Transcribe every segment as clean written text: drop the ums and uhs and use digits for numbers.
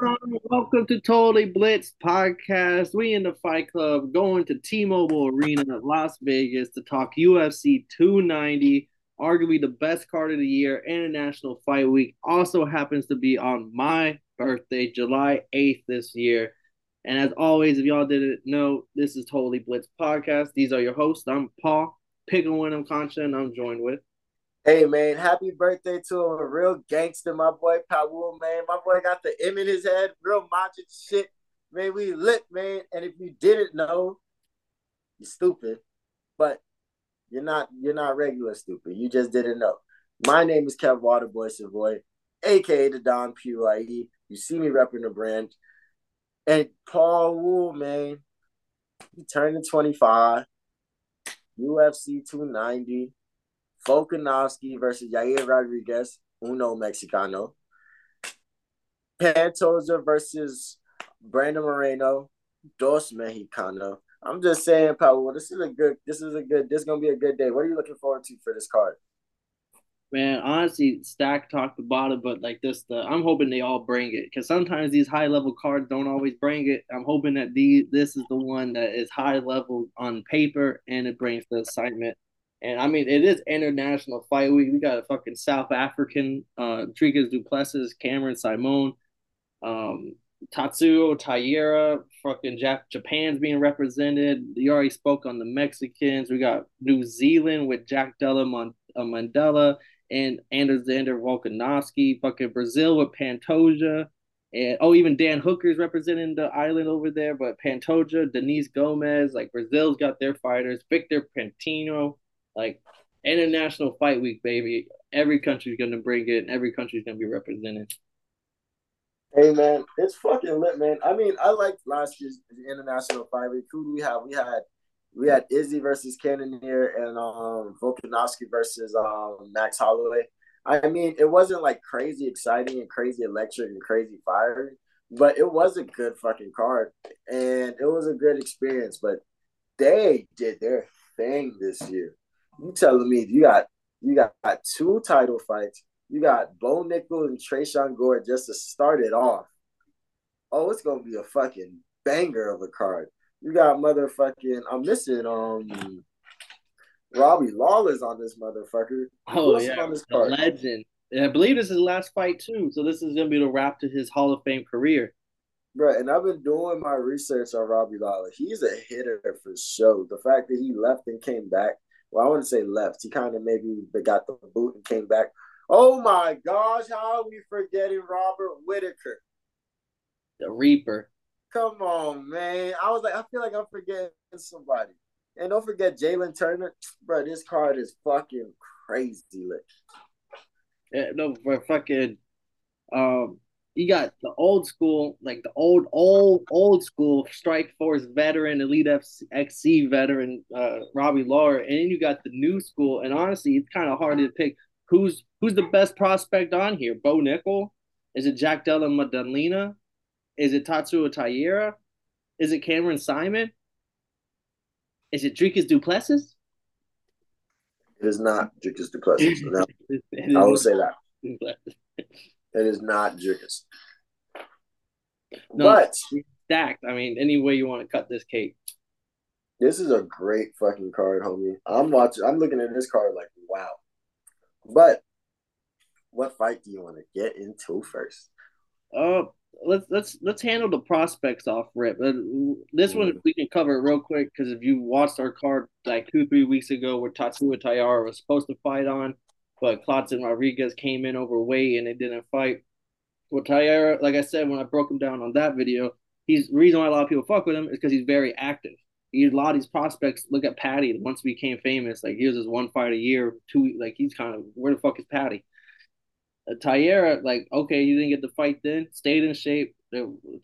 going on? Welcome to Totally Blitz Podcast. We in the Fight Club going to T-Mobile Arena in Las Vegas to talk UFC 290, arguably the best card of the year. International Fight Week also happens to be on my birthday, July 8th this year. And as always, if y'all didn't know, this is Totally Blitz Podcast. These are your hosts. I'm Paul Picklewin. I'm Concha, and I'm joined with... Hey, man, happy birthday to a real gangster, my boy, Paul, man. My boy got the M in his head, real macho shit. Man, we lit, man. And if you didn't know, you're stupid. But you're not regular stupid. You just didn't know. My name is Kev Waterboy Savoy, a.k.a. the Don PYE. You see me repping the brand. And Paul Wu, man, he turned 25, UFC 290. Volkanovski versus Yair Rodriguez, Uno Mexicano. Pantoja versus Brandon Moreno, Dos Mexicano. I'm just saying, Paul, this is gonna be a good day. What are you looking forward to for this card? Man, honestly, Stack talked about it, but like this, I'm hoping they all bring it because sometimes these high level cards don't always bring it. I'm hoping that this is the one that is high level on paper and it brings the excitement. And, I mean, it is International Fight Week. We got a fucking South African, Dricus du Plessis, Cameron Simon, Tatsuro Taira, fucking Japan's being represented. You already spoke on the Mexicans. We got New Zealand with Jack Della Maddalena and Alexander Volkanovski, fucking Brazil with Pantoja. And even Dan Hooker is representing the island over there. But Pantoja, Denise Gomez, like Brazil's got their fighters. Victor Pantino. Like, International Fight Week, baby. Every country's going to bring it, and every country's going to be represented. Hey, man, it's fucking lit, man. I mean, I liked last year's International Fight Week. Who do we have? We had Izzy versus Cannonier and Volkanovski versus Max Holloway. I mean, it wasn't, like, crazy exciting and crazy electric and crazy fiery, but it was a good fucking card, and it was a good experience. But they did their thing this year. You telling me you got two title fights. You got Bo Nickal and Tresean Gore just to start it off. Oh, it's gonna be a fucking banger of a card. You got motherfucking Robbie Lawler's on this motherfucker. Oh yeah, on this card? Legend. And I believe this is his last fight too. So this is gonna be the wrap to his Hall of Fame career. Right, and I've been doing my research on Robbie Lawler. He's a hitter for sure. The fact that he left and came back. Well, I wouldn't say left. He kind of maybe got the boot and came back. Oh, my gosh. How are we forgetting Robert Whittaker? The Reaper. Come on, man. I feel like I'm forgetting somebody. And don't forget Jalen Turner. Bro, this card is fucking crazy lit. Yeah, no, bro, fucking you got the old school, like the old school Strike Force veteran, Elite XC veteran, Robbie Lawler, and then you got the new school. And honestly, it's kind of hard to pick who's the best prospect on here. Bo Nickal? Is it Jack Della Maddalena? Is it Tatsuro Taira? Is it Cameron Simon? Is it Dricus du Plessis? It is not Dricus du Plessis. No. I will say that. It is not Dricus. No, but stacked. I mean, any way you want to cut this cake. This is a great fucking card, homie. I'm looking at this card like, wow. But what fight do you want to get into first? Let's handle the prospects off rip. This one we can cover real quick because if you watched our card like 2-3 weeks ago, where Tatsuro Taira was supposed to fight on. But Klotz and Rodriguez came in overweight and they didn't fight. Well, Taira, like I said, when I broke him down on that video, the reason why a lot of people fuck with him is because he's very active. A lot of these prospects, look at Patty, once he became famous, like here's his one fight a year, two, like he's kind of, where the fuck is Patty? Taira, like, okay, you didn't get the fight then, stayed in shape,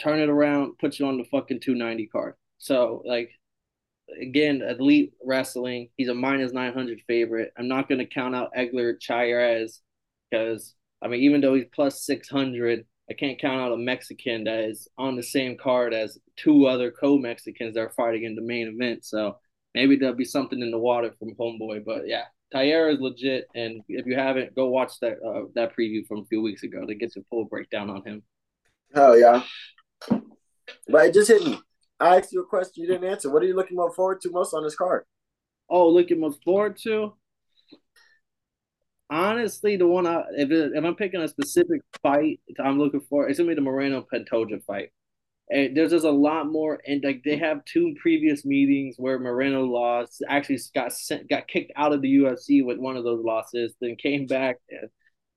turn it around, put you on the fucking 290 card. So, like, again, elite wrestling. He's a -900 favorite. I'm not going to count out Edgar Chairez because, I mean, even though he's +600, I can't count out a Mexican that is on the same card as two other co-Mexicans that are fighting in the main event. So maybe there'll be something in the water from homeboy. But, yeah, Taira is legit. And if you haven't, go watch that preview from a few weeks ago to get the full breakdown on him. Hell yeah. But it just hit me. I asked you a question you didn't answer. What are you looking forward to most on this card? Oh, looking most forward to? Honestly, the one if I'm picking a specific fight I'm looking for, it's going to be the Moreno-Pantoja fight. And there's just a lot more, and like they have two previous meetings where Moreno lost, actually got kicked out of the UFC with one of those losses, then came back. And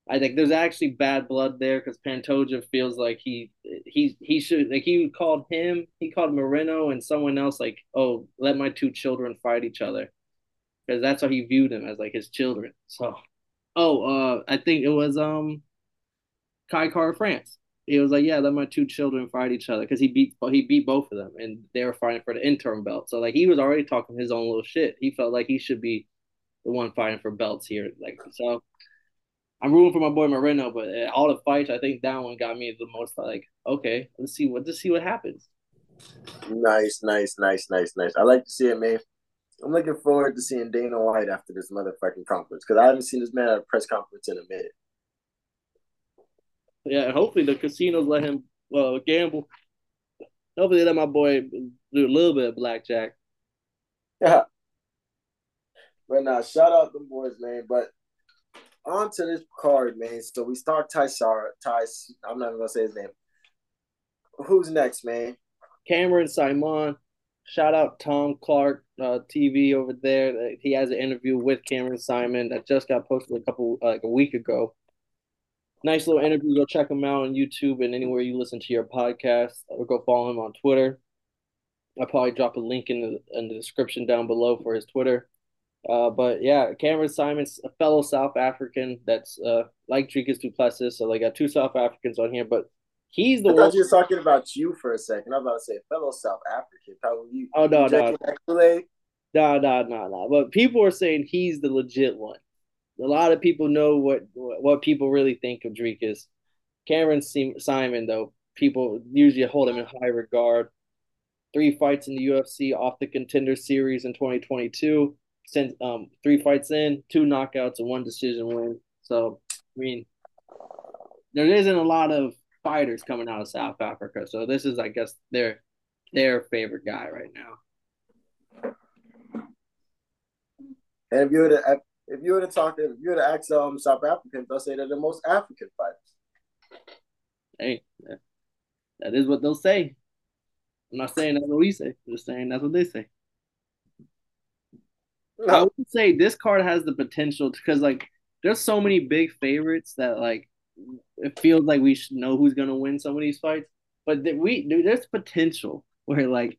I think there's actually bad blood there because Pantoja feels like he should, like he called Moreno and someone else like, oh, let my two children fight each other, because that's how he viewed him, as like his children. So, I think it was Kai Car France. He was like, yeah, let my two children fight each other, because he beat both of them, and they were fighting for the interim belt. So, like, he was already talking his own little shit. He felt like he should be the one fighting for belts here. Like, so I'm rooting for my boy Moreno, but all the fights, I think that one got me the most, like, okay, let's see what happens. Nice. I like to see it, man. I'm looking forward to seeing Dana White after this motherfucking conference, because I haven't seen this man at a press conference in a minute. Yeah, and hopefully the casinos let him gamble. Hopefully they let my boy do a little bit of blackjack. Yeah. But now, shout out the boys, man. But on to this card, man. So we start I'm not even going to say his name. Who's next, man? Cameron Simon. Shout out Tom Clark TV over there. He has an interview with Cameron Simon that just got posted a week ago. Nice little interview. Go check him out on YouTube and anywhere you listen to your podcast, or go follow him on Twitter. I'll probably drop a link in the description down below for his Twitter. But yeah, Cameron Simon's a fellow South African that's like Dricus du Plessis. So they got two South Africans on here, but he's the one. I thought you were talking about you for a second. I was about to say fellow South African. Oh, no. But people are saying he's the legit one. A lot of people know what people really think of Dricus. Cameron Simon, though, people usually hold him in high regard. 3 fights in the UFC off the Contender Series in 2022. Since 3 fights in, 2 knockouts and 1 decision win. So, I mean, there isn't a lot of fighters coming out of South Africa. So this is, I guess, their favorite guy right now. And if you were to ask South Africans, they'll say they're the most African fighters. Hey, that is what they'll say. I'm not saying that's what we say. I'm just saying that's what they say. No. I would say this card has the potential because, like, there's so many big favorites that, like, it feels like we should know who's going to win some of these fights. But there's potential where, like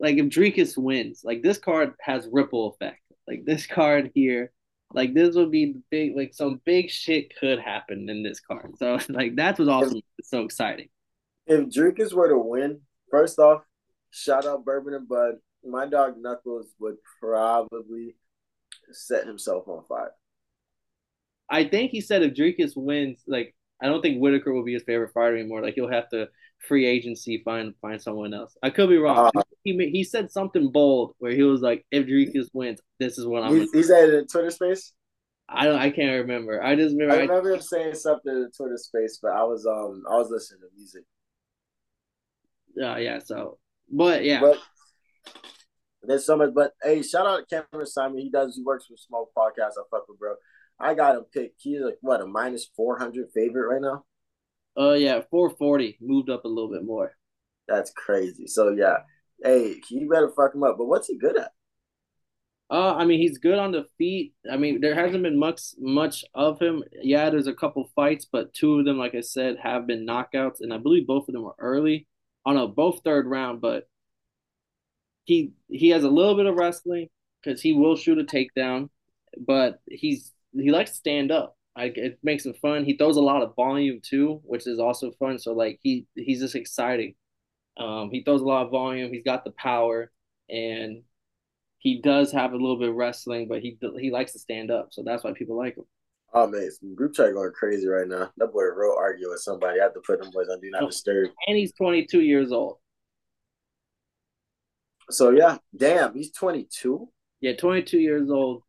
if Dricus wins, like, this card has ripple effect. Like, this card here, like, this would be big, like, some big shit could happen in this card. So, like, that's what's awesome. It's so exciting. If Dricus were to win, first off, shout out Bourbon and Bud. My dog Knuckles would probably set himself on fire. I think he said if Dricus wins, like, I don't think Whittaker will be his favorite fighter anymore. Like, he'll have to free agency find someone else. I could be wrong. He said something bold where he was like, if Dricus wins, this is what I'm going to do. He said it in Twitter space? I can't remember. I just remember. I remember him saying something in Twitter space, but I was listening to music. But there's so much. But hey, shout out to Cameron Simon. He works with Smoke Podcast. I fuck with bro. I got him picked. He's like, what, a -400 favorite right now? Yeah, 440. Moved up a little bit more. That's crazy. So, yeah. Hey, you better fuck him up. But what's he good at? I mean, he's good on the feet. I mean, there hasn't been much of him. Yeah, there's a couple fights, but 2 of them, like I said, have been knockouts. And I believe both of them were early. Oh, no, both third round. But he has a little bit of wrestling because he will shoot a takedown. But he likes to stand up. It makes him fun. He throws a lot of volume too, which is also fun. So like he's just exciting. He throws a lot of volume. He's got the power, and he does have a little bit of wrestling, but he likes to stand up. So that's why people like him. Oh man, group chat going crazy right now. That boy real arguing with somebody. I have to put them boys on do not disturb. And he's 22 years old. So yeah, damn, he's 22. Yeah, 22 years old.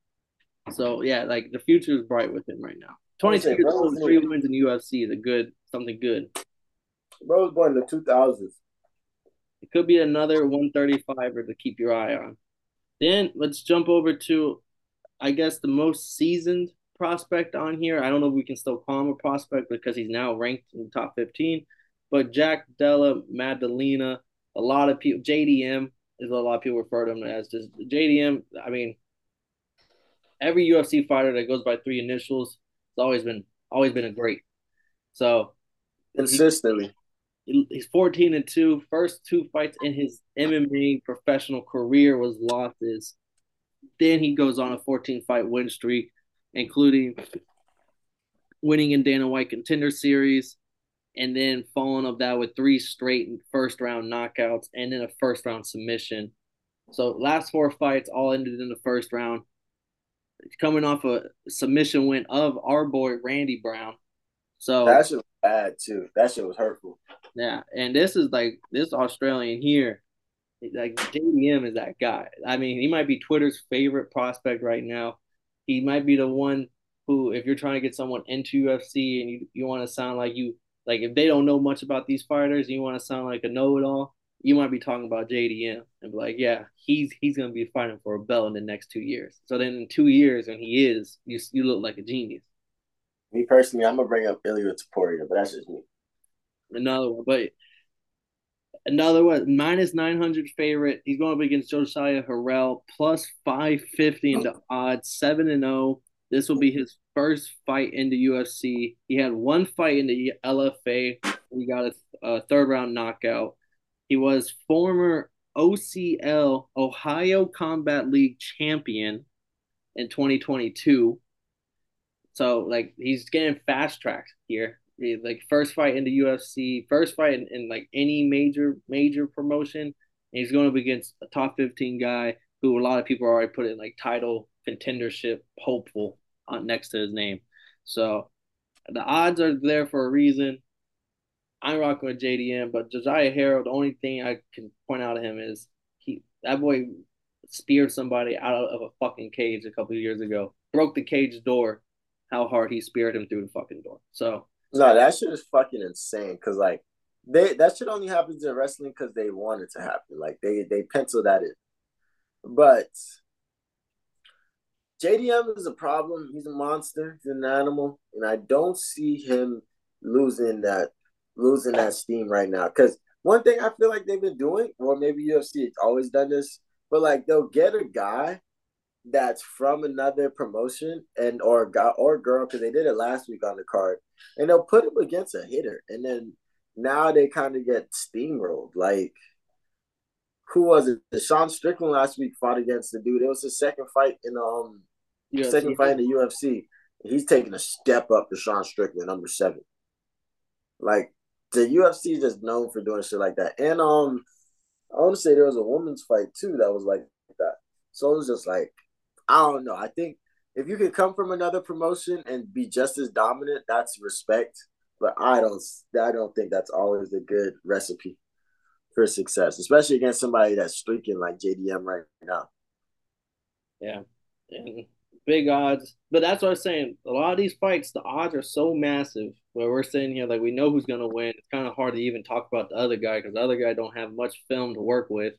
So, yeah, like, the future is bright with him right now. 22 years old, 3 wins in the UFC is something good. Bro was born in the 2000s. It could be another 135er to keep your eye on. Then let's jump over to, I guess, the most seasoned prospect on here. I don't know if we can still call him a prospect because he's now ranked in the top 15. But Jack Della Maddalena, a lot of people, JDM is what a lot of people refer to him as. Just JDM, I mean, every UFC fighter that goes by three initials has always been a great. So consistently. He's 14-2. First two fights in his MMA professional career was losses. Then he goes on a 14-fight win streak, including winning in Dana White Contender Series, and then following up that with three straight first-round knockouts and then a first-round submission. So last four fights all ended in the first round. Coming off a submission win of our boy Randy Brown. So that shit was bad too. That shit was hurtful. Yeah, and this is like this Australian here, like JDM is that guy. I mean, he might be Twitter's favorite prospect right now. He might be the one who, if you're trying to get someone into UFC and you want to sound like you, like if they don't know much about these fighters, and you want to sound like a know-it-all, you might be talking about JDM and be like, yeah, he's gonna be fighting for a belt in the next 2 years. So then in 2 years, when he is, you look like a genius. Me personally, I'm gonna bring up Ilia Topuria, but that's just me. Another one, -900 favorite. He's going up against Josiah Harrell, +550 in the odds, 7-0. This will be his first fight in the UFC. He had one fight in the LFA. He got a third-round knockout. He was former OCL, Ohio Combat League champion in 2022. So, like, he's getting fast-tracked here. Like, first fight in the UFC, first fight in like, any major promotion. And he's going up against a top 15 guy who a lot of people already put in, like, title contendership hopeful next to his name. So, the odds are there for a reason. I'm rocking with JDM, but Josiah Harrell, the only thing I can point out of him is that boy speared somebody out of a fucking cage a couple of years ago. Broke the cage door, how hard he speared him through the fucking door. So... No, that shit is fucking insane because, like, that shit only happens in wrestling because they want it to happen. Like, they pencil that in. But JDM is a problem. He's a monster. He's an animal. And I don't see him losing that steam right now. Because one thing I feel like they've been doing, or maybe UFC has always done this, but, like, they'll get a guy that's from another promotion and or guy or girl, because they did it last week on the card, and they'll put him against a hitter, and then now they kind of get steamrolled. Like, who was it? Sean Strickland last week fought against the dude. It was his second fight in the UFC. He's taking a step up to Sean Strickland, number 7. Like, the UFC is just known for doing shit like that. And I want to say there was a women's fight too that was like that. So it was just like, I don't know. I think if you could come from another promotion and be just as dominant, that's respect. But I don't think that's always a good recipe for success, especially against somebody that's streaking like JDM right now. Yeah, and big odds. But that's what I'm saying. A lot of these fights, the odds are so massive where we're sitting here like we know who's going to win. It's kind of hard to even talk about the other guy because the other guy don't have much film to work with.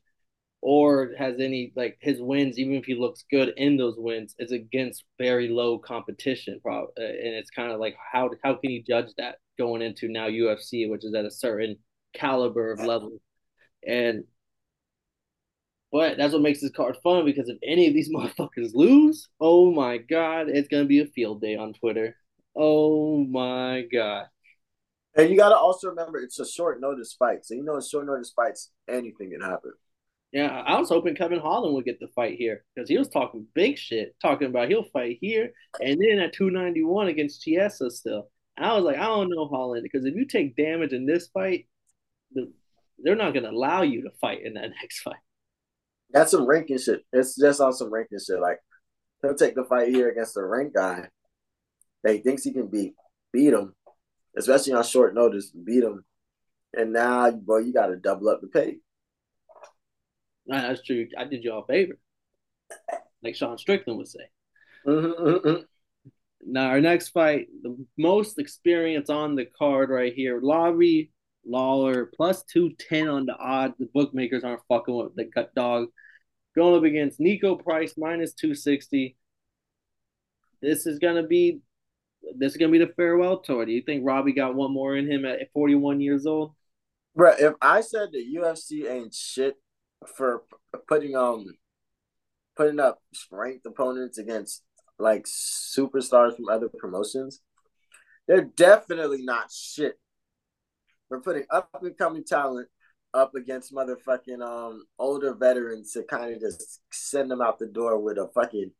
Or has any, like, his wins, even if he looks good in those wins, is against very low competition. Probably. And it's kind of like, how can you judge that going into now UFC, which is at a certain caliber of level? But that's what makes this card fun, because if any of these motherfuckers lose, oh, my God, it's going to be a field day on Twitter. Oh, my God. And you got to also remember, it's a short-notice fight. So, in short-notice fights, anything can happen. Yeah, I was hoping Kevin Holland would get the fight here because he was talking big shit, talking about he'll fight here and then at 291 against Chiesa still. I was like, I don't know, Holland, because if you take damage in this fight, they're not going to allow you to fight in that next fight. That's some ranking shit. It's just on some ranking shit. Like, he'll take the fight here against the ranked guy that he thinks he can beat him, especially on short notice, beat him. And now, bro, you got to double up the pay. Nah, that's true. I did y'all a favor, like Sean Strickland would say. Now, our next fight, the most experience on the card right here, Robbie Lawler, plus 210 on the odds. The bookmakers aren't fucking with the gut dog. Going up against Nico Price, minus 260. This is gonna be the farewell tour. Do you think Robbie got one more in him at 41 years old? Bruh, if I said the UFC ain't shit for putting up ranked opponents against like superstars from other promotions, they're definitely not shit. We're putting up and coming talent up against motherfucking older veterans to kind of just send them out the door with a fucking.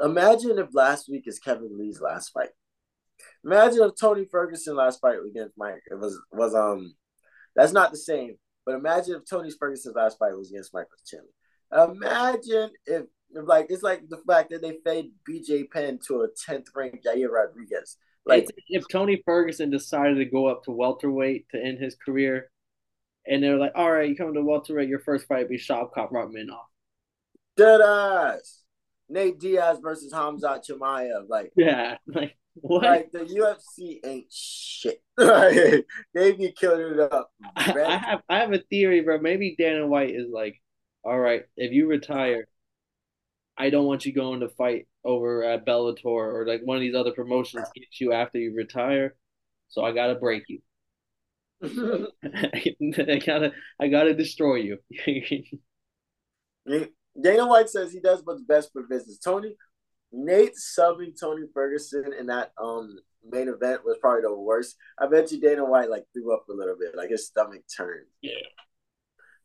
Imagine if last week is Kevin Lee's last fight. Imagine if Tony Ferguson's last fight against Mike. It was that's not the same. But imagine if Tony Ferguson's last fight was against Michael Chandler. Imagine if like it's like the fact that they fade BJ Penn to a 10th ranked Yair Rodriguez. Like if Tony Ferguson decided to go up to welterweight to end his career, and they were like, "All right, you come to welterweight, your first fight be Shavkat Rakhmonov." Deadass. Nate Diaz versus Hamzat Chimaev. Like what? Like the UFC ain't shit. Like, they be killing it up. I have a theory, bro. Maybe Dana White is like, all right, if you retire, I don't want you going to fight over at Bellator or like one of these other promotions gets you after you retire. So I gotta break you. I gotta destroy you. Yeah. Dana White says he does what's best for business. Nate subbing Tony Ferguson in that main event was probably the worst. I bet you Dana White like threw up a little bit, like his stomach turned. Yeah,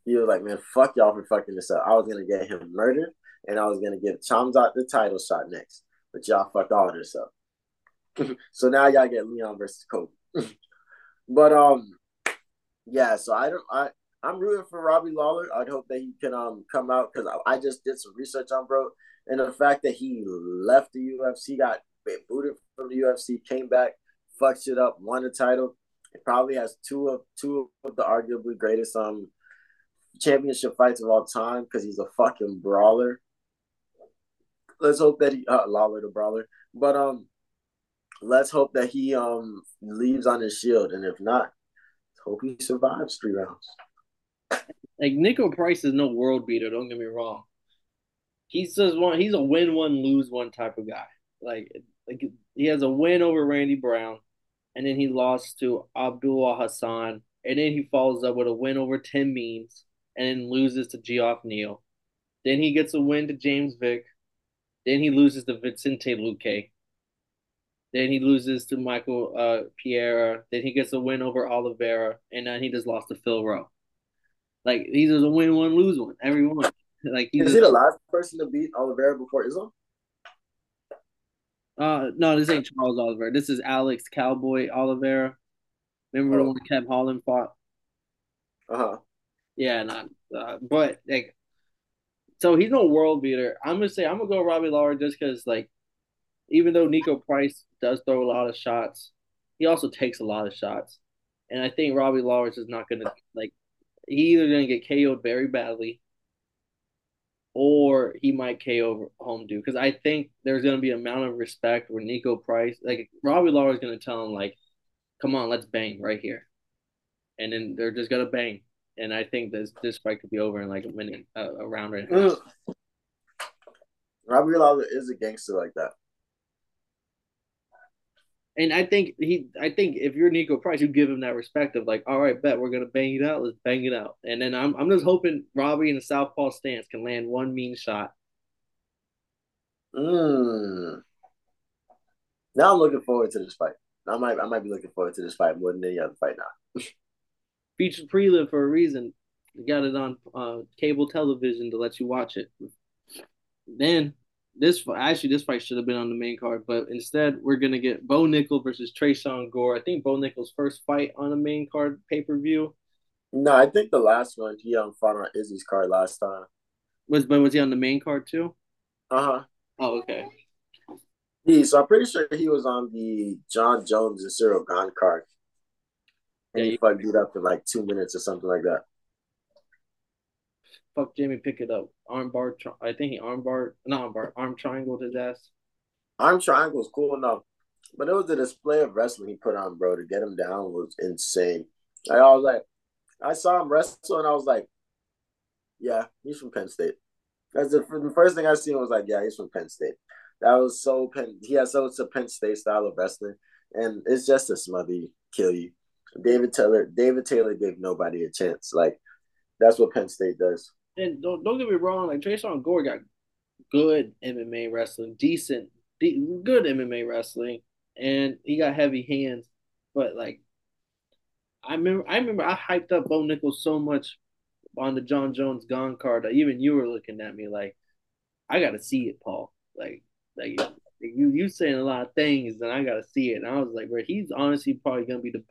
he was like, "Man, fuck y'all for fucking this up. I was gonna get him murdered, and I was gonna give Khamzat the title shot next, but y'all fucked all this up." So now y'all get Leon versus Kobe. But yeah. So I'm rooting for Robbie Lawler. I'd hope that he can come out because I just did some research on bro. And the fact that he left the UFC, got booted from the UFC, came back, fucked shit up, won the title. It probably has two of the arguably greatest championship fights of all time because he's a fucking brawler. Let's hope that he Lawler the brawler. But let's hope that he leaves on his shield. And if not, let's hope he survives 3 rounds. Like, Nico Price is no world beater, don't get me wrong. He's a win one, lose one type of guy. Like he has a win over Randy Brown, and then he lost to Abdullah Hassan, and then he follows up with a win over Tim Means, and then loses to Geoff Neal. Then he gets a win to James Vick. Then he loses to Vicente Luque. Then he loses to Michael Pereira. Then he gets a win over Oliveira, and then he just lost to Phil Rowe. Like, he's a win one, lose one. Everyone. Like, is he the last person to beat Oliveira before Islam? No, this ain't Charles Oliveira. This is Alex Cowboy Oliveira. Remember the one Kev Holland fought? Uh-huh. Yeah, but, like, so he's no world beater. I'm going to go Robbie Lawler just because, like, even though Nico Price does throw a lot of shots, he also takes a lot of shots. And I think Robbie Lawler is not going to, like, he either going to get KO'd very badly or he might KO home dude. Because I think there's going to be an amount of respect where Nico Price, like Robbie Lawler is going to tell him, like, come on, let's bang right here. And then they're just going to bang. And I think this fight could be over in like a minute, a round and a half. Robbie Lawler is a gangster like that. And I think if you're Nico Price, you give him that respect of like, all right, bet we're gonna bang it out. Let's bang it out. And then I'm just hoping Robbie in the southpaw stance can land one mean shot. Now I'm looking forward to this fight. I might be looking forward to this fight more than any other fight now. Featured prelim for a reason. You got it on cable television to let you watch it. Then. This fight should have been on the main card, but instead we're going to get Bo Nickal versus Tresean Gore. I think Bo Nickal's first fight on the main card pay-per-view. No, I think the last one, he fought on Izzy's card last time. Was he on the main card too? Uh-huh. Oh, okay. Yeah, so I'm pretty sure he was on the John Jones and Cyril Gane card. And yeah, he fucked it up in like 2 minutes or something like that. Fuck Jamie Pickett up. Arm triangled his ass. Arm triangle was cool enough, but it was the display of wrestling he put on, bro. To get him down was insane. I was like, I saw him wrestle, and I was like, yeah, he's from Penn State. That's the first thing I seen was like, yeah, he's from Penn State. That was so Penn. Yeah, so it's a Penn State style of wrestling, and it's just a smother you, kill you. David Taylor gave nobody a chance. Like, that's what Penn State does. And don't get me wrong, like Tresean Gore got good MMA wrestling, good MMA wrestling, and he got heavy hands. But like, I remember I hyped up Bo Nickal so much on the John Jones Gone card that even you were looking at me like, I gotta see it, Paul. Like you saying a lot of things, and I gotta see it. And I was like, bro, he's honestly probably gonna be the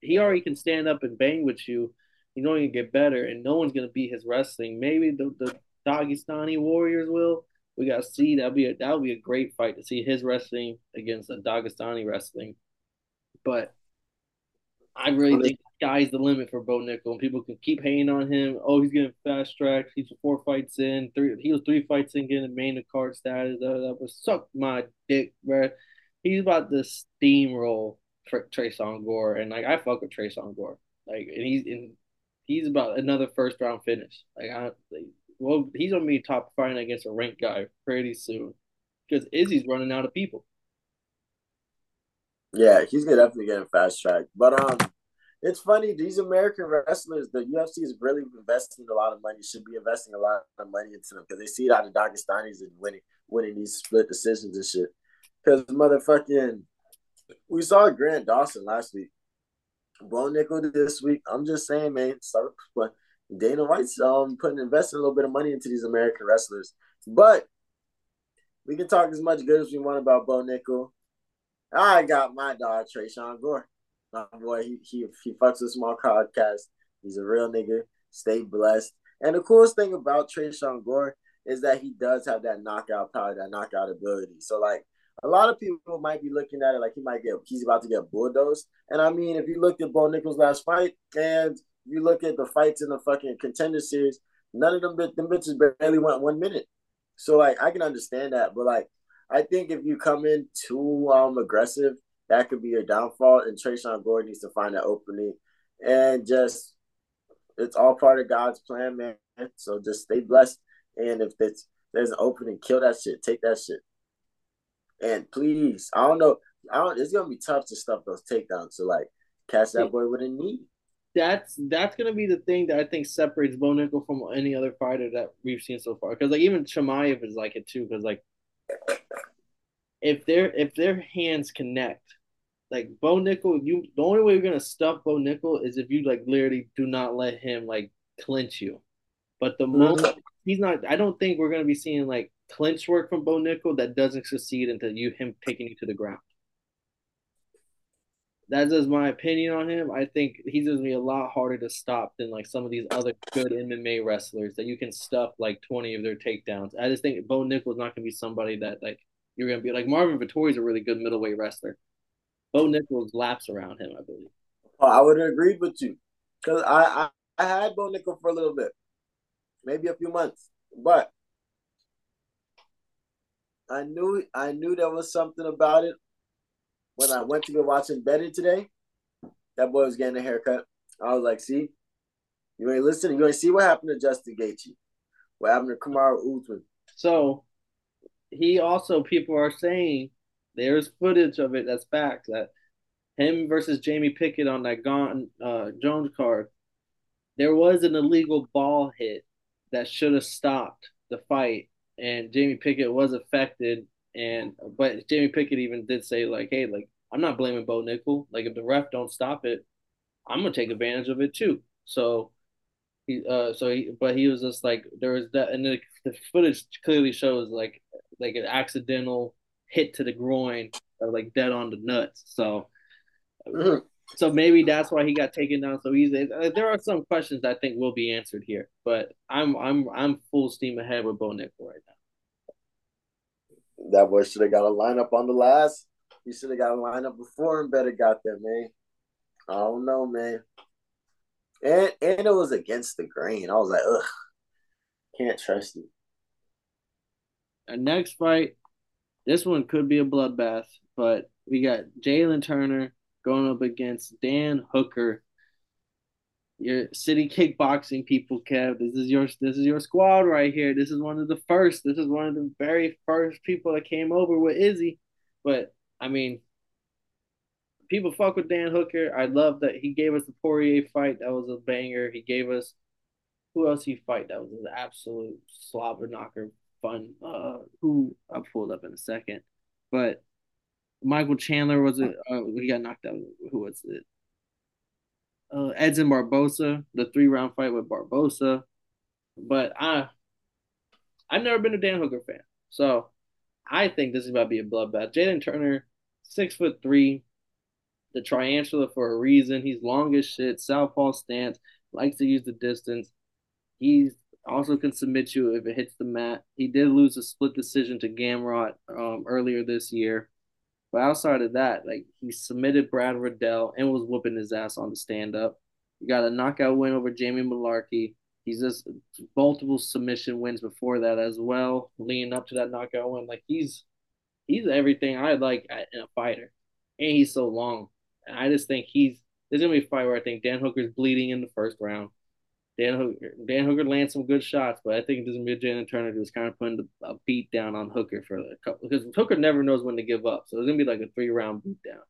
he already can stand up and bang with you. He's only gonna get better, and no one's gonna beat his wrestling. Maybe the Dagestani Warriors will. We gotta see. That'll be a great fight to see his wrestling against a Dagestani wrestling. But I really think the sky's the limit for Bo Nickal, and people can keep hating on him. Oh, he's getting fast tracked. He's 4 fights in. He was 3 fights in getting main card status. That was suck my dick, bro. He's about to steamroll for Tresean Gore, and like I fuck with Tresean Gore, like, and he's about another first round finish. He's gonna be top fighting against a ranked guy pretty soon, because Izzy's running out of people. Yeah, he's gonna definitely get fast tracked. But it's funny, these American wrestlers, the UFC is really investing a lot of money. Should be investing a lot of money into them, because they see how the Dagestanis are winning these split decisions and shit. Because motherfucking, we saw Grant Dawson last week. Bo Nickal this week. I'm just saying, man. Sorry, but Dana White's investing a little bit of money into these American wrestlers. But we can talk as much good as we want about Bo Nickal. I got my dog Tresean Gore. My boy, he fucks with small podcast. He's a real nigga. Stay blessed. And the coolest thing about Tresean Gore is that he does have that knockout power, that knockout ability. So like, a lot of people might be looking at it like he's about to get bulldozed. And I mean, if you looked at Bo Nickal's last fight and you look at the fights in the fucking Contender Series, none of them bitches barely went 1 minute. So like, I can understand that. But like, I think if you come in too aggressive, that could be your downfall. And Tresean Gore needs to find that opening. And just, it's all part of God's plan, man. So just stay blessed. And if there's an opening, kill that shit. Take that shit. And please, it's gonna be tough to stuff those takedowns. So like, catch that boy with a knee. That's gonna be the thing that I think separates Bo Nickal from any other fighter that we've seen so far. Because like, even Chimaev is like it too. Because like, if their hands connect, like Bo Nickal, the only way you're gonna stuff Bo Nickal is if you like literally do not let him like clinch you. But the moment he's not, I don't think we're gonna be seeing like clinch work from Bo Nickal that doesn't succeed until him taking you to the ground. That's just my opinion on him. I think he's going to be a lot harder to stop than like some of these other good MMA wrestlers that you can stuff like 20 of their takedowns. I just think Bo Nickal is not going to be somebody that like you're going to be like Marvin Vettori's a really good middleweight wrestler. Bo Nickal's laps around him, I believe. Oh, I would have agreed with you, because I had Bo Nickal for a little bit, maybe a few months, but I knew there was something about it when I went to go watch Embedded today. That boy was getting a haircut. I was like, see, you ain't listening. You ain't see what happened to Justin Gaethje. What happened to Kamaru Usman. So he also, people are saying, there's footage of it that's back, that him versus Jamie Pickett on that Jones card, there was an illegal ball hit that should have stopped the fight. And Jamie Pickett was affected, but Jamie Pickett even did say, like, hey, like, I'm not blaming Bo Nickal. Like, if the ref don't stop it, I'm going to take advantage of it, too. So, he was just like, there was that, and the footage clearly shows, like an accidental hit to the groin, or, like, dead on the nuts. So, so maybe that's why he got taken down so easy. There are some questions I think will be answered here, but I'm full steam ahead with Bo Nickal right now. That boy should have got a lineup on the last. He should have got a lineup before and better got there, man. I don't know, man. And it was against the grain. I was like, ugh, can't trust you. Our next fight, this one could be a bloodbath, but we got Jalen Turner going up against Dan Hooker. Your city kickboxing people, Kev. This is your squad right here. This is one of the first. This is one of the very first people that came over with Izzy. But I mean, people fuck with Dan Hooker. I love that he gave us the Poirier fight. That was a banger. He gave us who else he fight? That was an absolute slobber knocker fun. Who I pulled up in a second. But Michael Chandler was it? He got knocked out. Who was it? Edson Barboza, the 3-round fight with Barboza. But I've never been a Dan Hooker fan. So I think this is about to be a bloodbath. Jalen Turner, 6'3", the tarantula for a reason. He's long as shit, southpaw stance, likes to use the distance. He also can submit you if it hits the mat. He did lose a split decision to Gamrot earlier this year. But outside of that, like, he submitted Brad Riddell and was whooping his ass on the stand-up. He got a knockout win over Jamie Malarkey. He's just multiple submission wins before that as well, leading up to that knockout win. Like, he's everything I like in a fighter. And he's so long. And I just think there's going to be a fight where I think Dan Hooker's bleeding in the first round. Dan Hooker lands some good shots, but I think there's going to be a Jalen Turner who's kind of putting a beat down on Hooker for a couple, because Hooker never knows when to give up. So it's going to be like a 3-round beat down.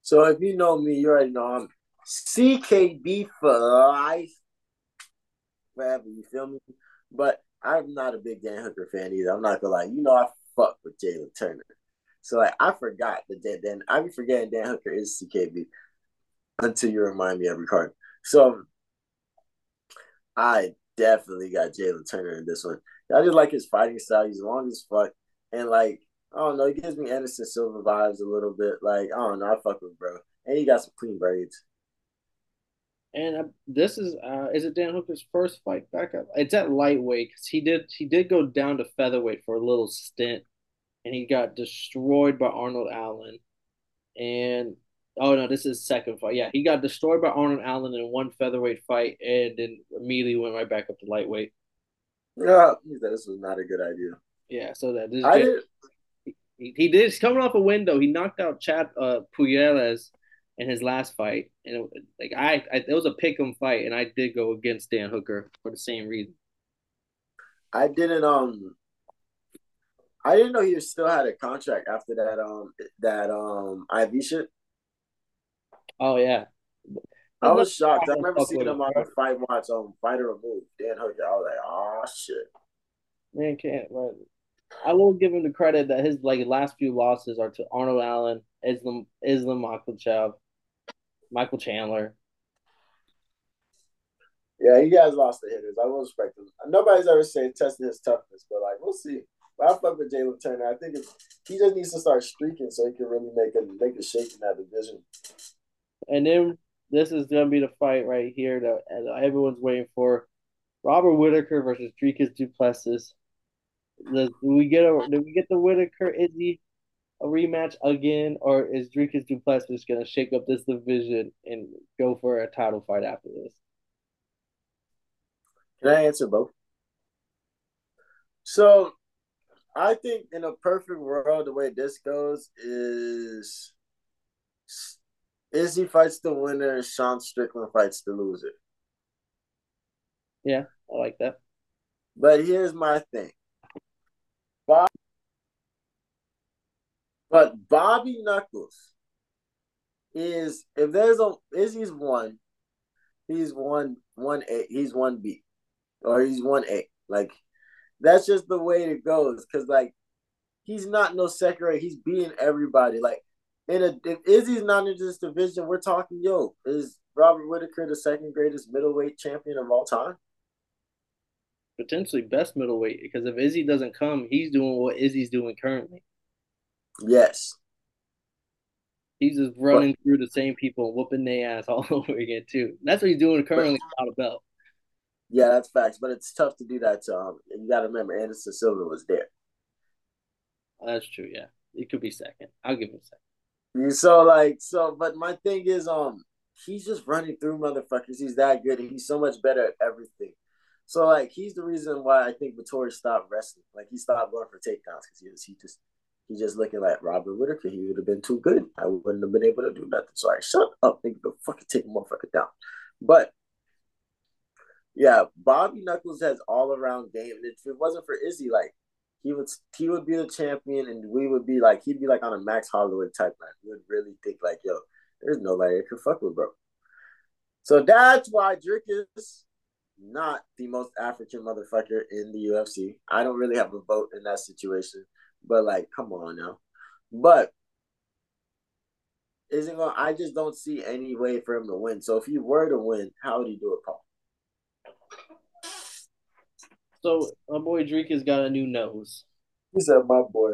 So if you know me, you already know I'm CKB for life. Forever, you feel me? But I'm not a big Dan Hooker fan either. I'm not going to lie. You know I fuck with Jalen Turner. So like I forgot that Dan – I be forgetting Dan Hooker is CKB until you remind me every card. So – I definitely got Jalen Turner in this one. I just like his fighting style. He's long as fuck. And, like, I don't know. He gives me Anderson Silva vibes a little bit. Like, I don't know. I fuck with bro. And he got some clean braids. And this is it Dan Hooker's first fight back up? It's at lightweight because he did go down to featherweight for a little stint. And he got destroyed by Arnold Allen. And... oh, no, this is second fight. Yeah, he got destroyed by Arnold Allen in one featherweight fight and then immediately went right back up to lightweight. Yeah, this was not a good idea. Yeah, so that this he did. He's coming off a win, though. He knocked out Chad Puyeles in his last fight. And it was a pick-em fight, and I did go against Dan Hooker for the same reason. I didn't know he still had a contract after that IV shit. Oh, yeah. I was shocked. I remember seeing him on the Fight Watch on Fighter Remove, Dan Hooker. I was like, oh, shit. Man, can't. Right. I will give him the credit that his last few losses are to Arnold Allen, Islam Makhachev, Michael Chandler. Yeah, he has lost the hitters. I will respect him. Nobody's ever tested his toughness, but, like, we'll see. But I fuck with Jalen Turner. I think he just needs to start streaking so he can really make a shake in that division. And then this is going to be the fight right here that everyone's waiting for. Robert Whittaker versus Dricus du Plessis. Do we get the Whittaker-Izzy a rematch again, or is Dricus du Plessis going to shake up this division and go for a title fight after this? Can I answer both? So I think in a perfect world, the way this goes is – Izzy fights the winner, Sean Strickland fights the loser. Yeah, I like that. But here's my thing. Bobby Knuckles is, if there's a Izzy's one, he's 1-8. Like, that's just the way it goes. Cause like he's not no second rate. He's beating everybody. Like, if Izzy's not in this division, we're talking, yo, is Robert Whittaker the second greatest middleweight champion of all time? Potentially best middleweight, because if Izzy doesn't come, he's doing what Izzy's doing currently. Yes. He's just running through the same people, whooping their ass all over again, too. That's what he's doing currently without a belt. Yeah, that's facts, but it's tough to do that to him. And you got to remember, Anderson Silva was there. That's true, yeah. It could be second. I'll give him second. But my thing is, he's just running through motherfuckers. He's that good. He's so much better at everything. So, like, he's the reason why I think Vettori stopped wrestling. Like, he stopped going for takedowns because he just He's just looking like Robert Whittaker. He would have been too good. I wouldn't have been able to do nothing. So I shut up, nigga, go fucking take a motherfucker down. But yeah, Bobby Knuckles has all around game. And if it wasn't for Izzy, like he would be the champion, and we would be like, he'd be like on a Max Holloway type line. We would really think like, yo, there's nobody that can fuck with bro. So that's why Dricus not the most African motherfucker in the UFC. I don't really have a vote in that situation, but like, come on now. But I just don't see any way for him to win. So if he were to win, how would he do it, Paul? So my boy Dricus got a new nose. He said, "My boy."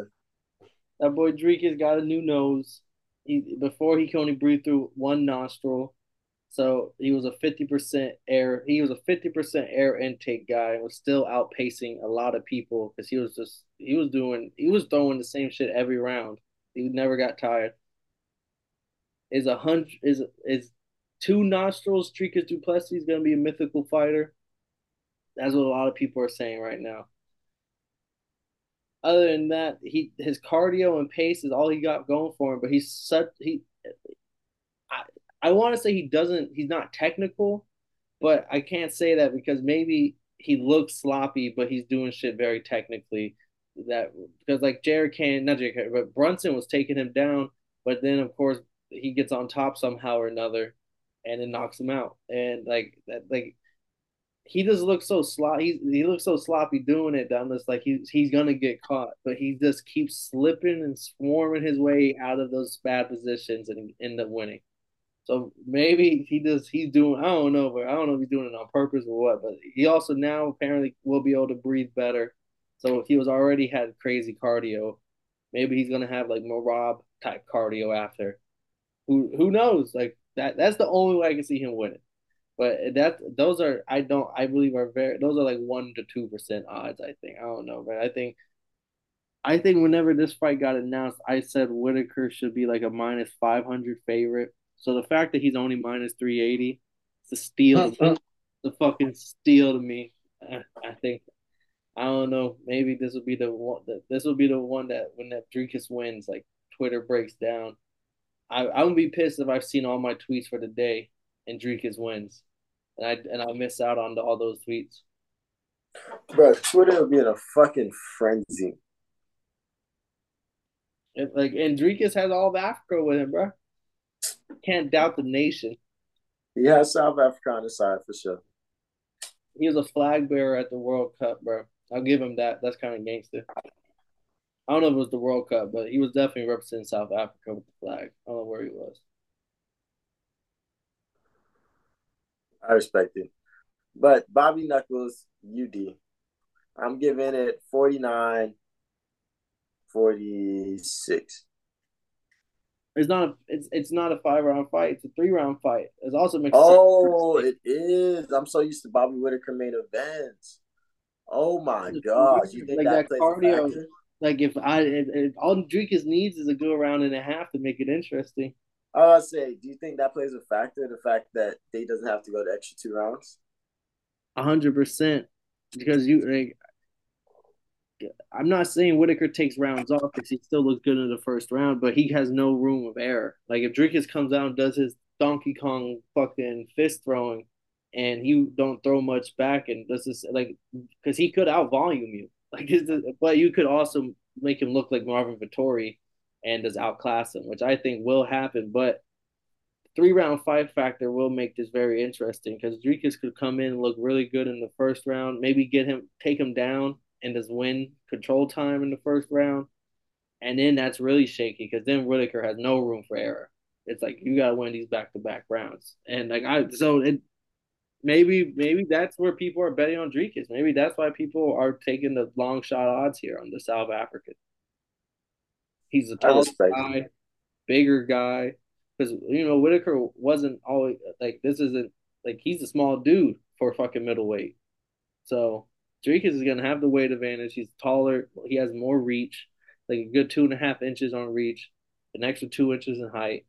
That boy Dricus got a new nose. Before he could only breathe through one nostril. So he was a 50% air. He was a 50% air intake guy and was still outpacing a lot of people because he was throwing the same shit every round. He never got tired. Is two nostrils Dricus du Plessis gonna be a mythical fighter? That's what a lot of people are saying right now. Other than that, his cardio and pace is all he got going for him, but I want to say he's not technical, but I can't say that because maybe he looks sloppy, but he's doing shit very technically. Because Brunson was taking him down, but then of course he gets on top somehow or another, and it knocks him out. And he just looks so sloppy. He looks so sloppy doing it that I'm just like he's gonna get caught, but he just keeps slipping and swarming his way out of those bad positions and end up winning. So maybe I don't know if he's doing it on purpose or what, but he also now apparently will be able to breathe better. So if he already had crazy cardio, maybe he's going to have like Marab type cardio after. Who knows? Like that's the only way I can see him winning. But those are like 1 to 2% odds, I think. I don't know, but I think whenever this fight got announced, I said Whittaker should be like a -500 favorite. So the fact that he's only -380, it's a steal. The fucking steal to me. I think, I don't know. Maybe this will be the one. This will be the one that when that Dricus wins, like Twitter breaks down. I would be pissed if I've seen all my tweets for the day and Dricus wins, and I miss out on all those tweets. Bro, Twitter would be in a fucking frenzy. And Dricus has all of Africa with him, bro. Can't doubt the nation. Yeah, South Africa on his side for sure. He was a flag bearer at the World Cup, bro. I'll give him that. That's kind of gangster. I don't know if it was the World Cup, but he was definitely representing South Africa with the flag. I don't know where he was. I respect it. But Bobby Knuckles, UD. I'm giving it 49-46. It's not a 5-round fight. It's a 3-round fight. It's also makes. Oh, it is. I'm so used to Bobby Whittaker main events. Oh my god! You think like that cardio? Like if all Dricus needs is a good round and a half to make it interesting. I say, do you think that plays a factor? The fact that they doesn't have to go to extra 2 rounds. 100%, because you. Like, I'm not saying Whittaker takes rounds off because he still looks good in the first round, but he has no room of error. Like if Dricus comes out and does his Donkey Kong fucking fist throwing, and you don't throw much back, and this is like because he could out volume you, like but you could also make him look like Marvin Vettori and just outclass him, which I think will happen. But 3-round fight factor will make this very interesting because Dricus could come in and look really good in the first round, maybe take him down. And does win control time in the first round. And then that's really shaky because then Whittaker has no room for error. It's like you gotta win these back-to-back rounds. And maybe that's where people are betting on Dricus. Maybe that's why people are taking the long shot odds here on the South African. He's a tall guy, bigger guy. Because Whittaker wasn't always he's a small dude for fucking middleweight. So Dricus is going to have the weight advantage. He's taller. He has more reach, like a good 2.5 inches on reach, an extra 2 inches in height.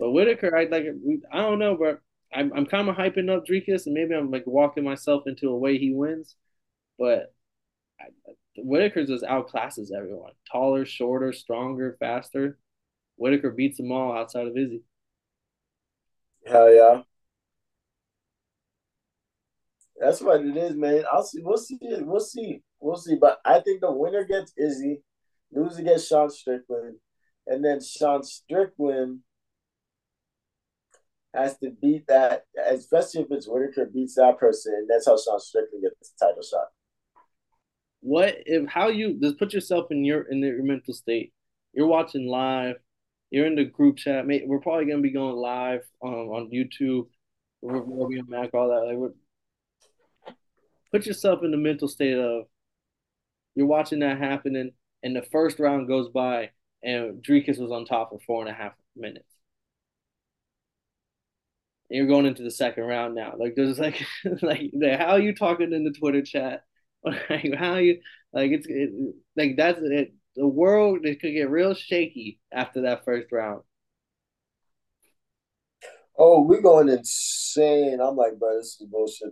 But Whittaker, I don't know, bro. I'm kind of hyping up Dricus, and maybe I'm like walking myself into a way he wins. But Whittaker just outclasses everyone. Taller, shorter, stronger, faster. Whittaker beats them all outside of Izzy. Hell yeah. That's what it is, man. I'll see. We'll see. But I think the winner gets Izzy, loser gets Sean Strickland, and then Sean Strickland has to beat that, especially if it's Whittaker beats that person. That's how Sean Strickland gets the title shot. What if how you just put yourself in your mental state? You're watching live. You're in the group chat. Mate, we're probably gonna be going live on YouTube. We'll be on Mac, all that. Like, put yourself in the mental state of you're watching that happening, and the first round goes by, and Dricus was on top for 4.5 minutes. And you're going into the second round now. Like, there's like how are you talking in the Twitter chat? Like, how are you like that's it. The world, it could get real shaky after that first round. Oh, we're going insane. I'm like, bro, this is bullshit.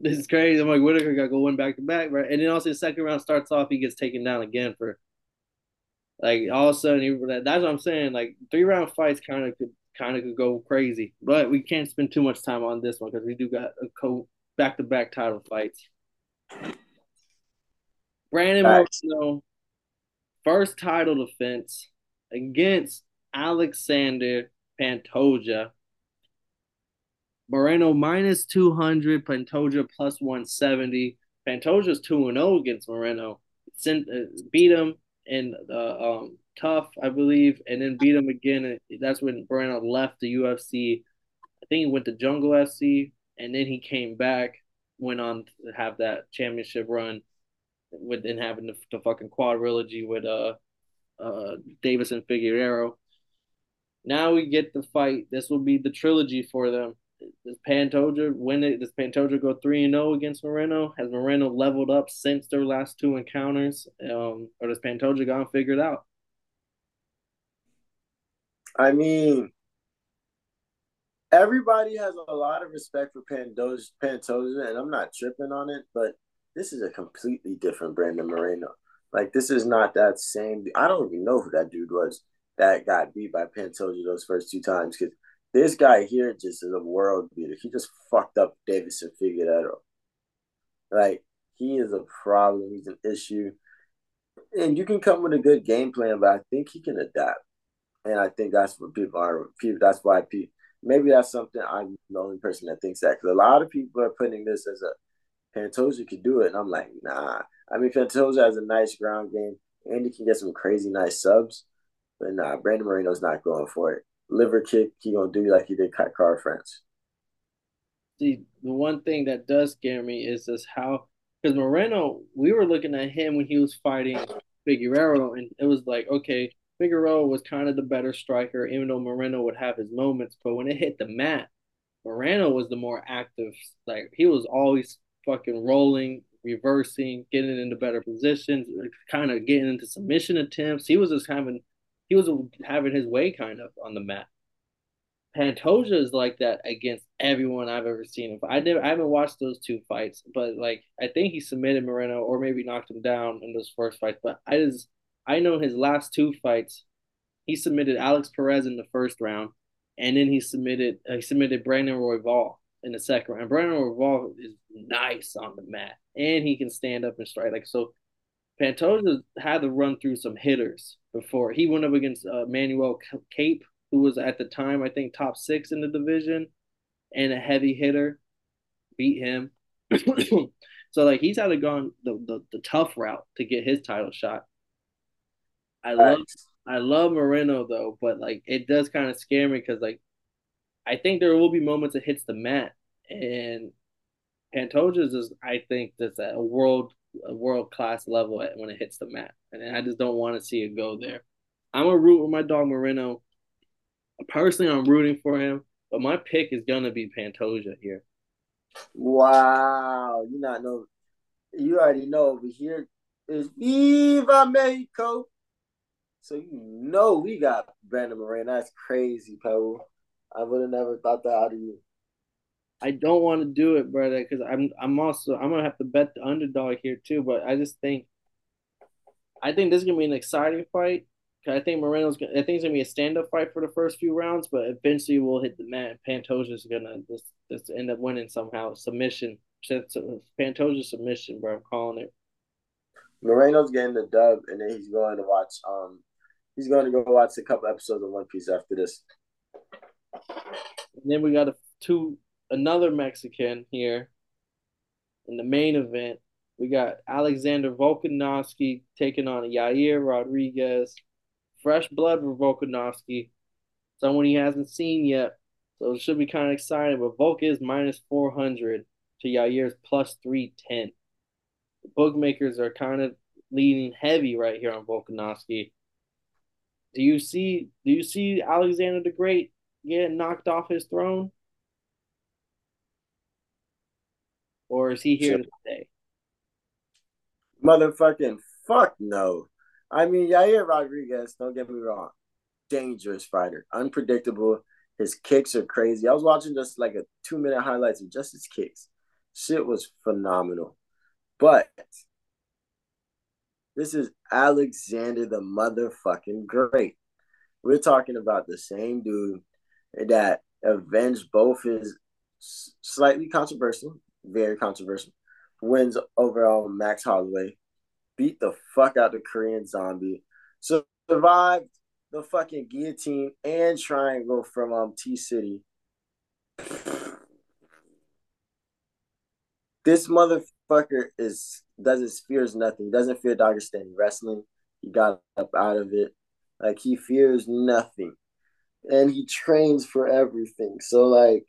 This is crazy. I'm like, Whittaker got to go win back-to-back, right? And then also the second round starts off, he gets taken down again for, like, all of a sudden, that's what I'm saying. Like, three-round fights kind of could go crazy. But we can't spend too much time on this one because we do got a back-to-back title fights. Brandon Moreno, first title defense against Alexander Pantoja. Moreno minus 200, Pantoja plus 170. Pantoja's 2-0 against Moreno. Beat him in tough, I believe, and then beat him again. That's when Moreno left the UFC. I think he went to Jungle FC, and then he came back, went on to have that championship run, with then having the fucking quadrilogy with Deiveson Figueiredo. Now we get the fight. This will be the trilogy for them. Does Pantoja win it? Does Pantoja go 3-0 against Moreno? Has Moreno leveled up since their last two encounters? Or does Pantoja gone figured out? I mean, everybody has a lot of respect for Pantoja, and I'm not tripping on it, but this is a completely different Brandon Moreno. Like, this is not that same. I don't even know who that dude was that got beat by Pantoja those first two times, because this guy here just is a world beater. He just fucked up Deiveson Figueiredo. Like, he is a problem. He's an issue. And you can come with a good game plan, but I think he can adapt. And I think that's what maybe that's something, I'm the only person that thinks that. Because a lot of people are putting this as a Pantoja could do it. And I'm like, nah. I mean, Pantoja has a nice ground game. And he can get some crazy nice subs. But nah, Brandon Moreno's not going for it. Liver kick, he gonna do like he did Kaikara France. See, the one thing that does scare me is just how, because Moreno, we were looking at him when he was fighting Figueiredo, and it was like, okay, Figueiredo was kind of the better striker, even though Moreno would have his moments. But when it hit the mat, Moreno was the more active. Like, he was always fucking rolling, reversing, getting into better positions, kind of getting into submission attempts. He was just having. He was having his way kind of on the mat. Pantoja is like that against everyone I've ever seen him. I haven't watched those two fights, but like I think he submitted Moreno or maybe knocked him down in those first fights. But I know his last two fights, he submitted Alex Perez in the first round, and then he submitted Brandon Royval in the second round. And Brandon Royval is nice on the mat, and he can stand up and strike. Like, so Pantoja had to run through some hitters before. He went up against Manuel Cape, who was at the time, I think, top 6 in the division, and a heavy hitter, beat him. So, like, he's had to gone the tough route to get his title shot. I love Moreno, though, but, like, it does kind of scare me because, like, I think there will be moments it hits the mat. And Pantoja's is, I think, that's at a world-class level at when it hits the mat. And I just don't want to see it go there. I'm going to root with my dog Moreno. Personally, I'm rooting for him, but my pick is going to be Pantoja here. Wow. You already know over here is Viva Mexico. So we got Brandon Moreno. That's crazy, Pablo. I would have never thought that out of you. I don't want to do it, brother, because I'm gonna have to bet the underdog here too. But I just think I think this is going to be an exciting fight. I think it's going to be a stand-up fight for the first few rounds, but eventually we'll hit the mat. Pantoja's going to just end up winning somehow. Submission. Pantoja's submission, bro. I'm calling it. Moreno's getting the dub, and then he's going to watch he's going to go watch a couple episodes of One Piece after this. And then we got another Mexican here in the main event. We got Alexander Volkanovski taking on Yair Rodriguez. Fresh blood for Volkanovski, someone he hasn't seen yet, so it should be kind of exciting. But Volk is minus 400 to Yair's plus 310. The bookmakers are kind of leaning heavy right here on Volkanovski. Do you see Alexander the Great getting knocked off his throne, or is he here to stay? Motherfucking fuck no. I mean, Yair Rodriguez, don't get me wrong, dangerous fighter, unpredictable. His kicks are crazy. I was watching just like a 2-minute highlights of just his kicks. Shit was phenomenal. But this is Alexander the motherfucking Great. We're talking about the same dude that avenged both his slightly controversial, very controversial, wins overall Max Holloway. Beat the fuck out the Korean Zombie, survived the fucking guillotine and triangle from T-City. This motherfucker fears nothing. He doesn't fear Dagestani wrestling. He got up out of it. Like, he fears nothing. And he trains for everything. So, like,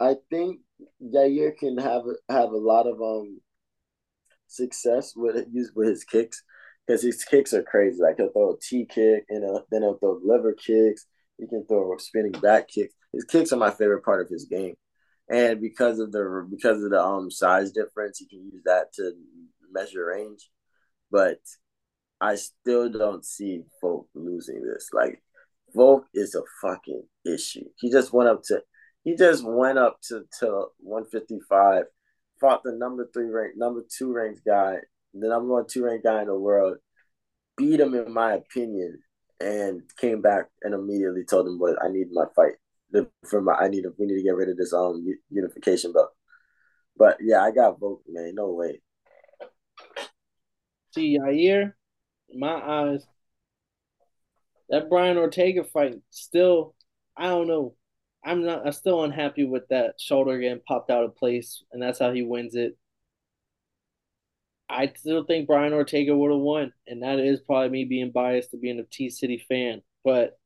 I think Yair can have a lot of success with his kicks, because his kicks are crazy. Like, he'll throw a T kick, then he'll throw liver kicks. He can throw spinning back kicks. His kicks are my favorite part of his game, and because of the size difference, he can use that to measure range. But I still don't see Volk losing this. Like, Volk is a fucking issue. He just went up to 155. Fought the number 1-2 ranked guy in the world, beat him in my opinion, and came back and immediately told him, "What I need my fight for my we need to get rid of this unification belt." But yeah, I got Volk, man. No way. See, Yair, in my eyes, that Brian Ortega fight still, I don't know. I'm still unhappy with that shoulder getting popped out of place, and that's how he wins it. I still think Brian Ortega would have won, and that is probably me being biased to being a T-City fan. But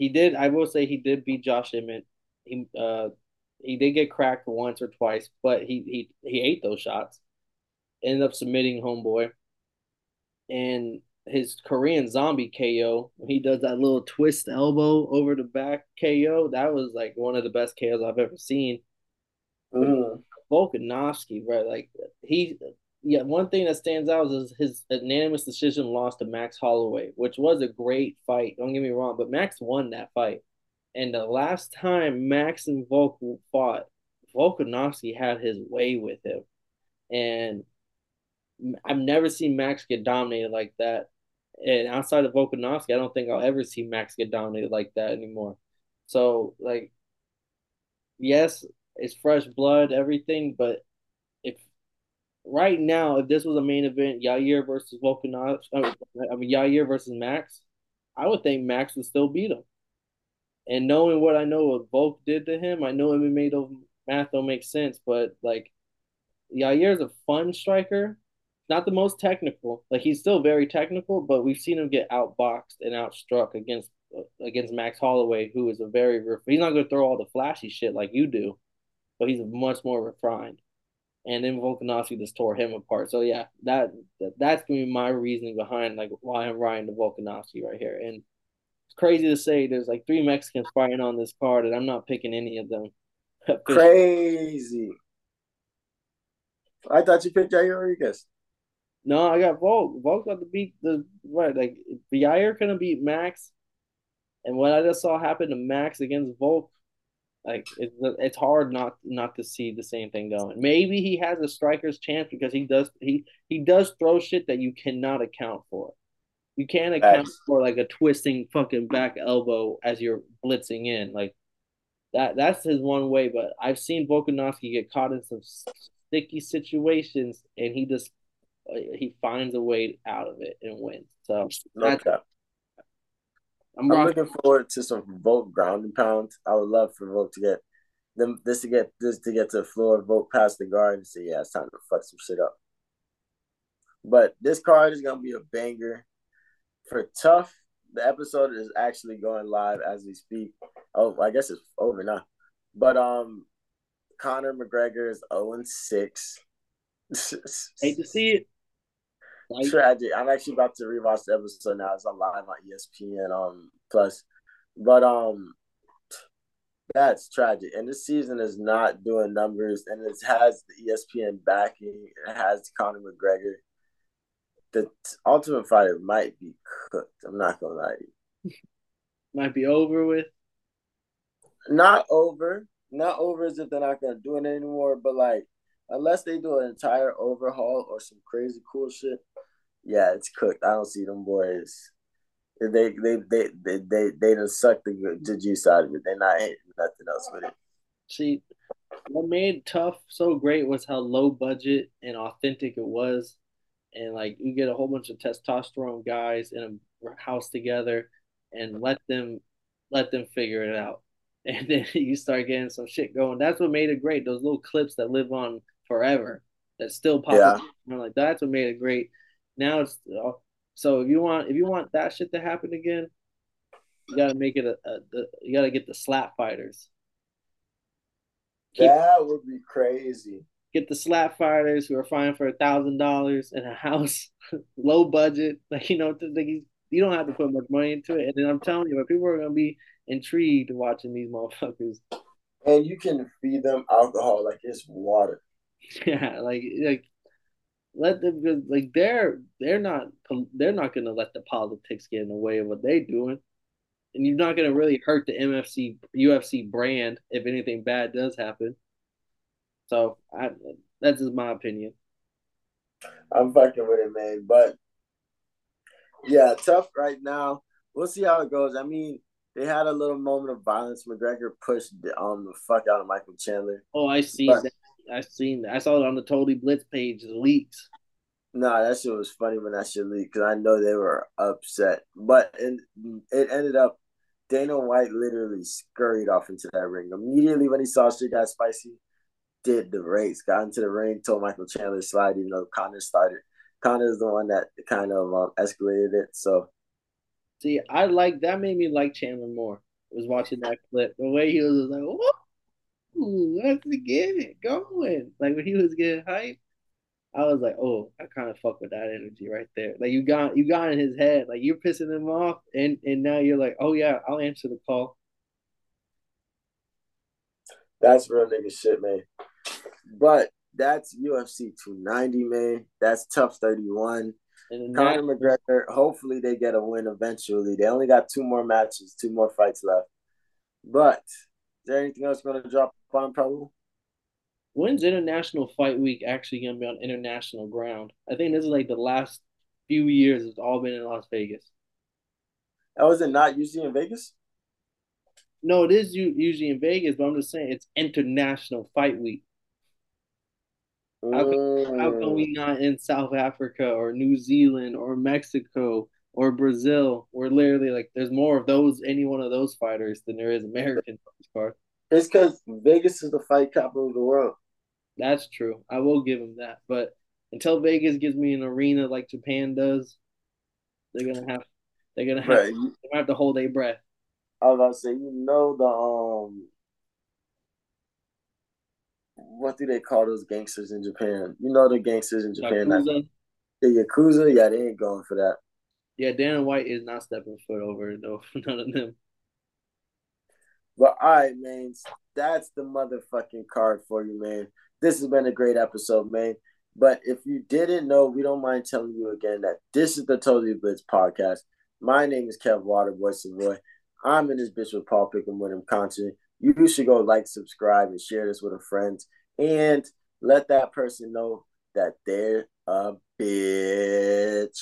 I will say he did beat Josh Emmett. He did get cracked once or twice, but he ate those shots. Ended up submitting homeboy. And his Korean Zombie KO, when he does that little twist elbow over the back KO, that was like one of the best KOs I've ever seen. Volkanovski, right? Like, one thing that stands out is his unanimous decision loss to Max Holloway, which was a great fight. Don't get me wrong, but Max won that fight. And the last time Max and Volk fought, Volkanovski had his way with him. And I've never seen Max get dominated like that. And outside of Volkanovski, I don't think I'll ever see Max get dominated like that anymore. So, like, yes, it's fresh blood, everything, but if right now, if this was a main event, Yair versus Volkanovski, Yair versus Max, I would think Max would still beat him. And knowing what I know what Volk did to him, I know MMA math don't make sense, but, like, Yair's a fun striker. Not the most technical. Like, he's still very technical, but we've seen him get outboxed and outstruck against Max Holloway, who is he's not going to throw all the flashy shit like you do, but he's much more refined. And then Volkanovski just tore him apart. So, yeah, that's going to be my reasoning behind, like, why I'm riding the Volkanovski right here. And it's crazy to say there's, like, 3 Mexicans fighting on this card, and I'm not picking any of them. Crazy. I thought you picked Yair Rodriguez. No, I got Volk. Volk got to beat Yair couldn't beat Max, and what I just saw happen to Max against Volk, like, it's hard not to see the same thing going. Maybe he has a striker's chance because he does throw shit that you cannot account for. You can't account for like a twisting fucking back elbow as you're blitzing in. Like that's his one way. But I've seen Volkanovski get caught in some sticky situations, and he just he finds a way out of it and wins. So that's I'm looking forward to some Volk ground and pound. I would love for Volk to get them to get to the floor, Volk past the guard and say, yeah, it's time to fuck some shit up. But this card is gonna be a banger. For Tough, the episode is actually going live as we speak. Oh, I guess it's over now. But Conor McGregor is 0-6. Hate to see it. Like, tragic. I'm actually about to rewatch the episode now. It's on live on ESPN Plus. But that's tragic. And this season is not doing numbers, and it has the ESPN backing. It has Conor McGregor. The Ultimate Fighter might be cooked. I'm not gonna lie to you. Might be over with. Not over. Not over as if they're not gonna do it anymore, but like unless they do an entire overhaul or some crazy cool shit, yeah, it's cooked. I don't see them boys. They done suck the juice out of it. They're not hitting nothing else with it. See, what made Tough so great was how low budget and authentic it was, and like you get a whole bunch of testosterone guys in a house together, and let them figure it out. And then you start getting some shit going. That's what made it great. Those little clips that live on forever that still pop up. I'm like, that's what made it great. Now it's so if you want that shit to happen again, you gotta make it you gotta get the slap fighters. That would be crazy. Get the slap fighters who are fined for $1,000 in a house, low budget. Like you don't have to put much money into it. And then I'm telling you, people are gonna be intrigued watching these motherfuckers, and you can feed them alcohol like it's water. Yeah, like let them like they're not gonna let the politics get in the way of what they're doing, and you're not gonna really hurt the UFC brand if anything bad does happen. So that's just my opinion. I'm fucking with it, man. But yeah, Tough right now. We'll see how it goes. I mean, they had a little moment of violence. McGregor pushed the fuck out of Michael Chandler. Oh, I seen that. I saw it on the Totally Blitz page. The leaks. Nah, that shit was funny when that shit leaked because I know they were upset. But it ended up Dana White literally scurried off into that ring immediately when he saw shit got spicy. Did the race, got into the ring, told Michael Chandler to slide, even though Conor started. Conor's the one that kind of escalated it. So. See, that made me like Chandler more. I was watching that clip. The way he was like, "Whoa, let's get it going." Like when he was getting hyped, I was like, "Oh, I kind of fuck with that energy right there." Like you got in his head. Like you're pissing him off, and now you're like, "Oh yeah, I'll answer the call." That's real nigga shit, man. But that's UFC 290, man. That's Tough 31. Conor McGregor, hopefully they get a win eventually. They only got two more fights left. But is there anything else going to drop on Prabhu? When's International Fight Week actually going to be on international ground? I think this is like the last few years it's all been in Las Vegas. Oh, is it not usually in Vegas? No, it is usually in Vegas, but I'm just saying it's International Fight Week. How come we not in South Africa or New Zealand or Mexico or Brazil? We're literally like there's more of those any one of those fighters than there is American fighters. It's because Vegas is the fight capital of the world. That's true. I will give them that. But until Vegas gives me an arena like Japan does, they're gonna have to hold their breath. I was about to say, what do they call those gangsters in Japan? You know the gangsters in Japan. Yakuza. The Yakuza? Yeah, they ain't going for that. Yeah, Dana White is not stepping foot over, though. None of them. But all right, man. That's the motherfucking card for you, man. This has been a great episode, man. But if you didn't know, we don't mind telling you again that this is the Totally Blitz podcast. My name is Kev Waterboy Savoy. I'm in this bitch with Paul Picklewin when I'm content. You should go like, subscribe, and share this with a friend. And let that person know that they're a bitch.